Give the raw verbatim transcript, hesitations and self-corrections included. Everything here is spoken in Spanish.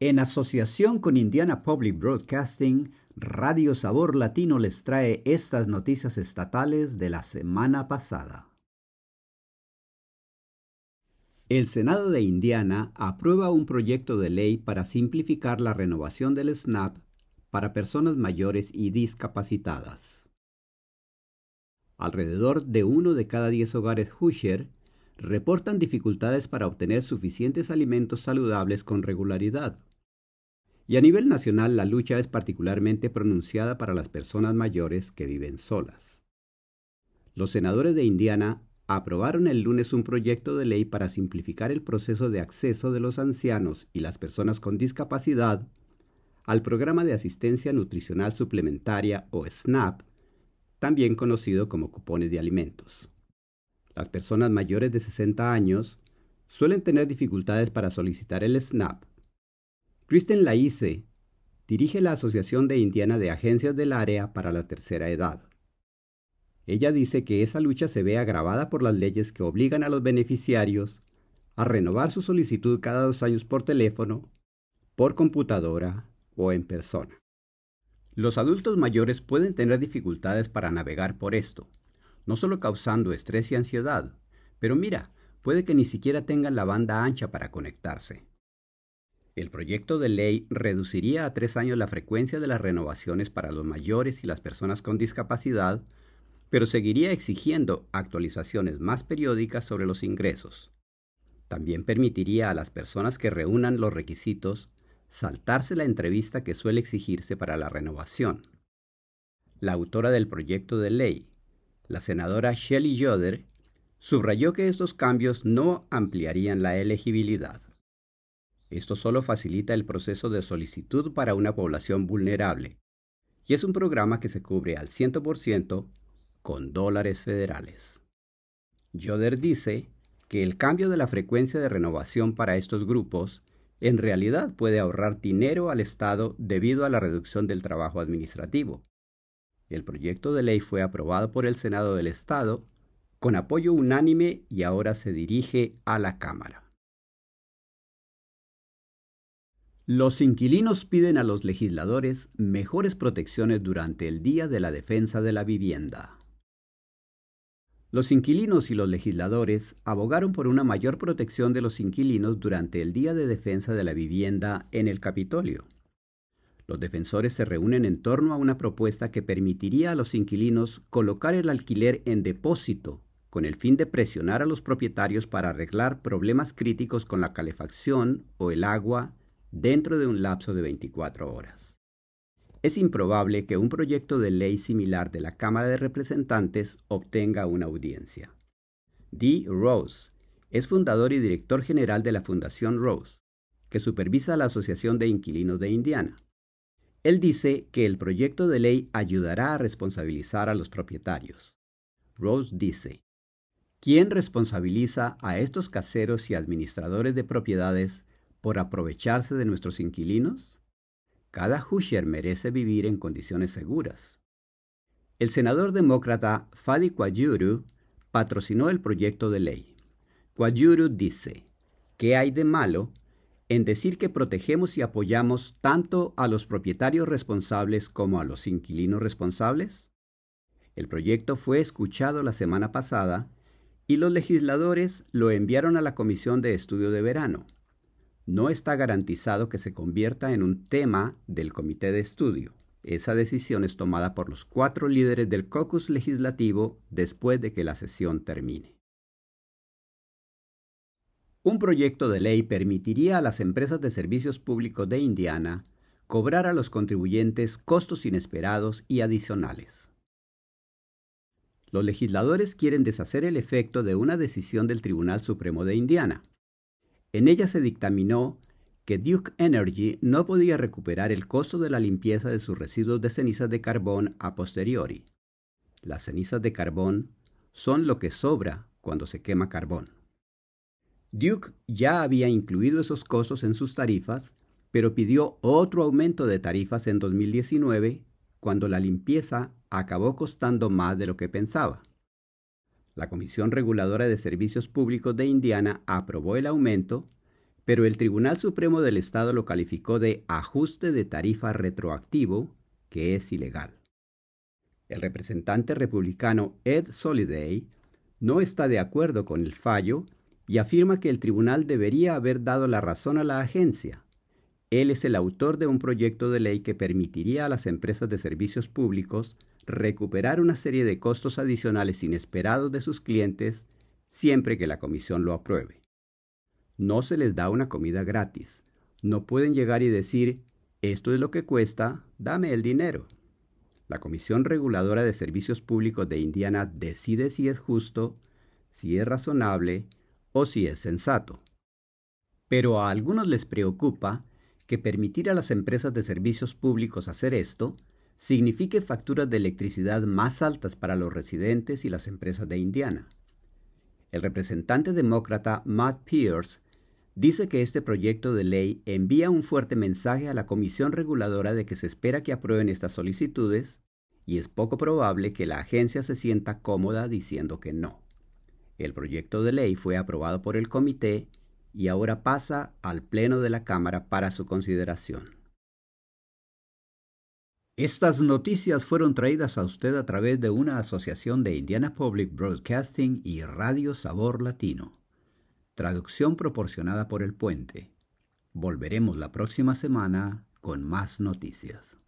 En asociación con Indiana Public Broadcasting, Radio Sabor Latino les trae estas noticias estatales de la semana pasada. El Senado de Indiana aprueba un proyecto de ley para simplificar la renovación del SNAP para personas mayores y discapacitadas. Alrededor de uno de cada diez hogares Hoosier reportan dificultades para obtener suficientes alimentos saludables con regularidad. Y a nivel nacional, la lucha es particularmente pronunciada para las personas mayores que viven solas. Los senadores de Indiana aprobaron el lunes un proyecto de ley para simplificar el proceso de acceso de los ancianos y las personas con discapacidad al Programa de Asistencia Nutricional Suplementaria o SNAP, también conocido como cupones de alimentos. Las personas mayores de sesenta años suelen tener dificultades para solicitar el SNAP. Kristen Laice dirige la Asociación de Indiana de Agencias del Área para la Tercera Edad. Ella dice que esa lucha se ve agravada por las leyes que obligan a los beneficiarios a renovar su solicitud cada dos años por teléfono, por computadora o en persona. Los adultos mayores pueden tener dificultades para navegar por esto, no solo causando estrés y ansiedad, pero mira, puede que ni siquiera tengan la banda ancha para conectarse. El proyecto de ley reduciría a tres años la frecuencia de las renovaciones para los mayores y las personas con discapacidad, pero seguiría exigiendo actualizaciones más periódicas sobre los ingresos. También permitiría a las personas que reúnan los requisitos saltarse la entrevista que suele exigirse para la renovación. La autora del proyecto de ley, la senadora Shelley Yoder, subrayó que estos cambios no ampliarían la elegibilidad. Esto solo facilita el proceso de solicitud para una población vulnerable, y es un programa que se cubre al cien por ciento con dólares federales. Yoder dice que el cambio de la frecuencia de renovación para estos grupos en realidad puede ahorrar dinero al Estado debido a la reducción del trabajo administrativo. El proyecto de ley fue aprobado por el Senado del Estado con apoyo unánime y ahora se dirige a la Cámara. Los inquilinos piden a los legisladores mejores protecciones durante el Día de la Defensa de la Vivienda. Los inquilinos y los legisladores abogaron por una mayor protección de los inquilinos durante el Día de Defensa de la Vivienda en el Capitolio. Los defensores se reúnen en torno a una propuesta que permitiría a los inquilinos colocar el alquiler en depósito con el fin de presionar a los propietarios para arreglar problemas críticos con la calefacción o el agua dentro de un lapso de veinticuatro horas. Es improbable que un proyecto de ley similar de la Cámara de Representantes obtenga una audiencia. Dee Rose es fundador y director general de la Fundación Rose, que supervisa la Asociación de Inquilinos de Indiana. Él dice que el proyecto de ley ayudará a responsabilizar a los propietarios. Rose dice: ¿quién responsabiliza a estos caseros y administradores de propiedades por aprovecharse de nuestros inquilinos? Cada Hoosier merece vivir en condiciones seguras. El senador demócrata Fadi Kouadjuru patrocinó el proyecto de ley. Kouadjuru dice: ¿qué hay de malo en decir que protegemos y apoyamos tanto a los propietarios responsables como a los inquilinos responsables? El proyecto fue escuchado la semana pasada y los legisladores lo enviaron a la Comisión de Estudio de Verano. No está garantizado que se convierta en un tema del comité de estudio. Esa decisión es tomada por los cuatro líderes del caucus legislativo después de que la sesión termine. Un proyecto de ley permitiría a las empresas de servicios públicos de Indiana cobrar a los contribuyentes costos inesperados y adicionales. Los legisladores quieren deshacer el efecto de una decisión del Tribunal Supremo de Indiana. En ella se dictaminó que Duke Energy no podía recuperar el costo de la limpieza de sus residuos de cenizas de carbón a posteriori. Las cenizas de carbón son lo que sobra cuando se quema carbón. Duke ya había incluido esos costos en sus tarifas, pero pidió otro aumento de tarifas en dos mil diecinueve, cuando la limpieza acabó costando más de lo que pensaba. La Comisión Reguladora de Servicios Públicos de Indiana aprobó el aumento, pero el Tribunal Supremo del Estado lo calificó de ajuste de tarifa retroactivo, que es ilegal. El representante republicano Ed Soliday no está de acuerdo con el fallo y afirma que el tribunal debería haber dado la razón a la agencia. Él es el autor de un proyecto de ley que permitiría a las empresas de servicios públicos recuperar una serie de costos adicionales inesperados de sus clientes siempre que la comisión lo apruebe. No se les da una comida gratis. No pueden llegar y decir, esto es lo que cuesta, dame el dinero. La Comisión Reguladora de Servicios Públicos de Indiana decide si es justo, si es razonable o si es sensato. Pero a algunos les preocupa que permitir a las empresas de servicios públicos hacer esto signifique facturas de electricidad más altas para los residentes y las empresas de Indiana. El representante demócrata Matt Pierce dice que este proyecto de ley envía un fuerte mensaje a la Comisión Reguladora de que se espera que aprueben estas solicitudes y es poco probable que la agencia se sienta cómoda diciendo que no. El proyecto de ley fue aprobado por el comité y ahora pasa al Pleno de la Cámara para su consideración. Estas noticias fueron traídas a usted a través de una asociación de Indiana Public Broadcasting y Radio Sabor Latino. Traducción proporcionada por El Puente. Volveremos la próxima semana con más noticias.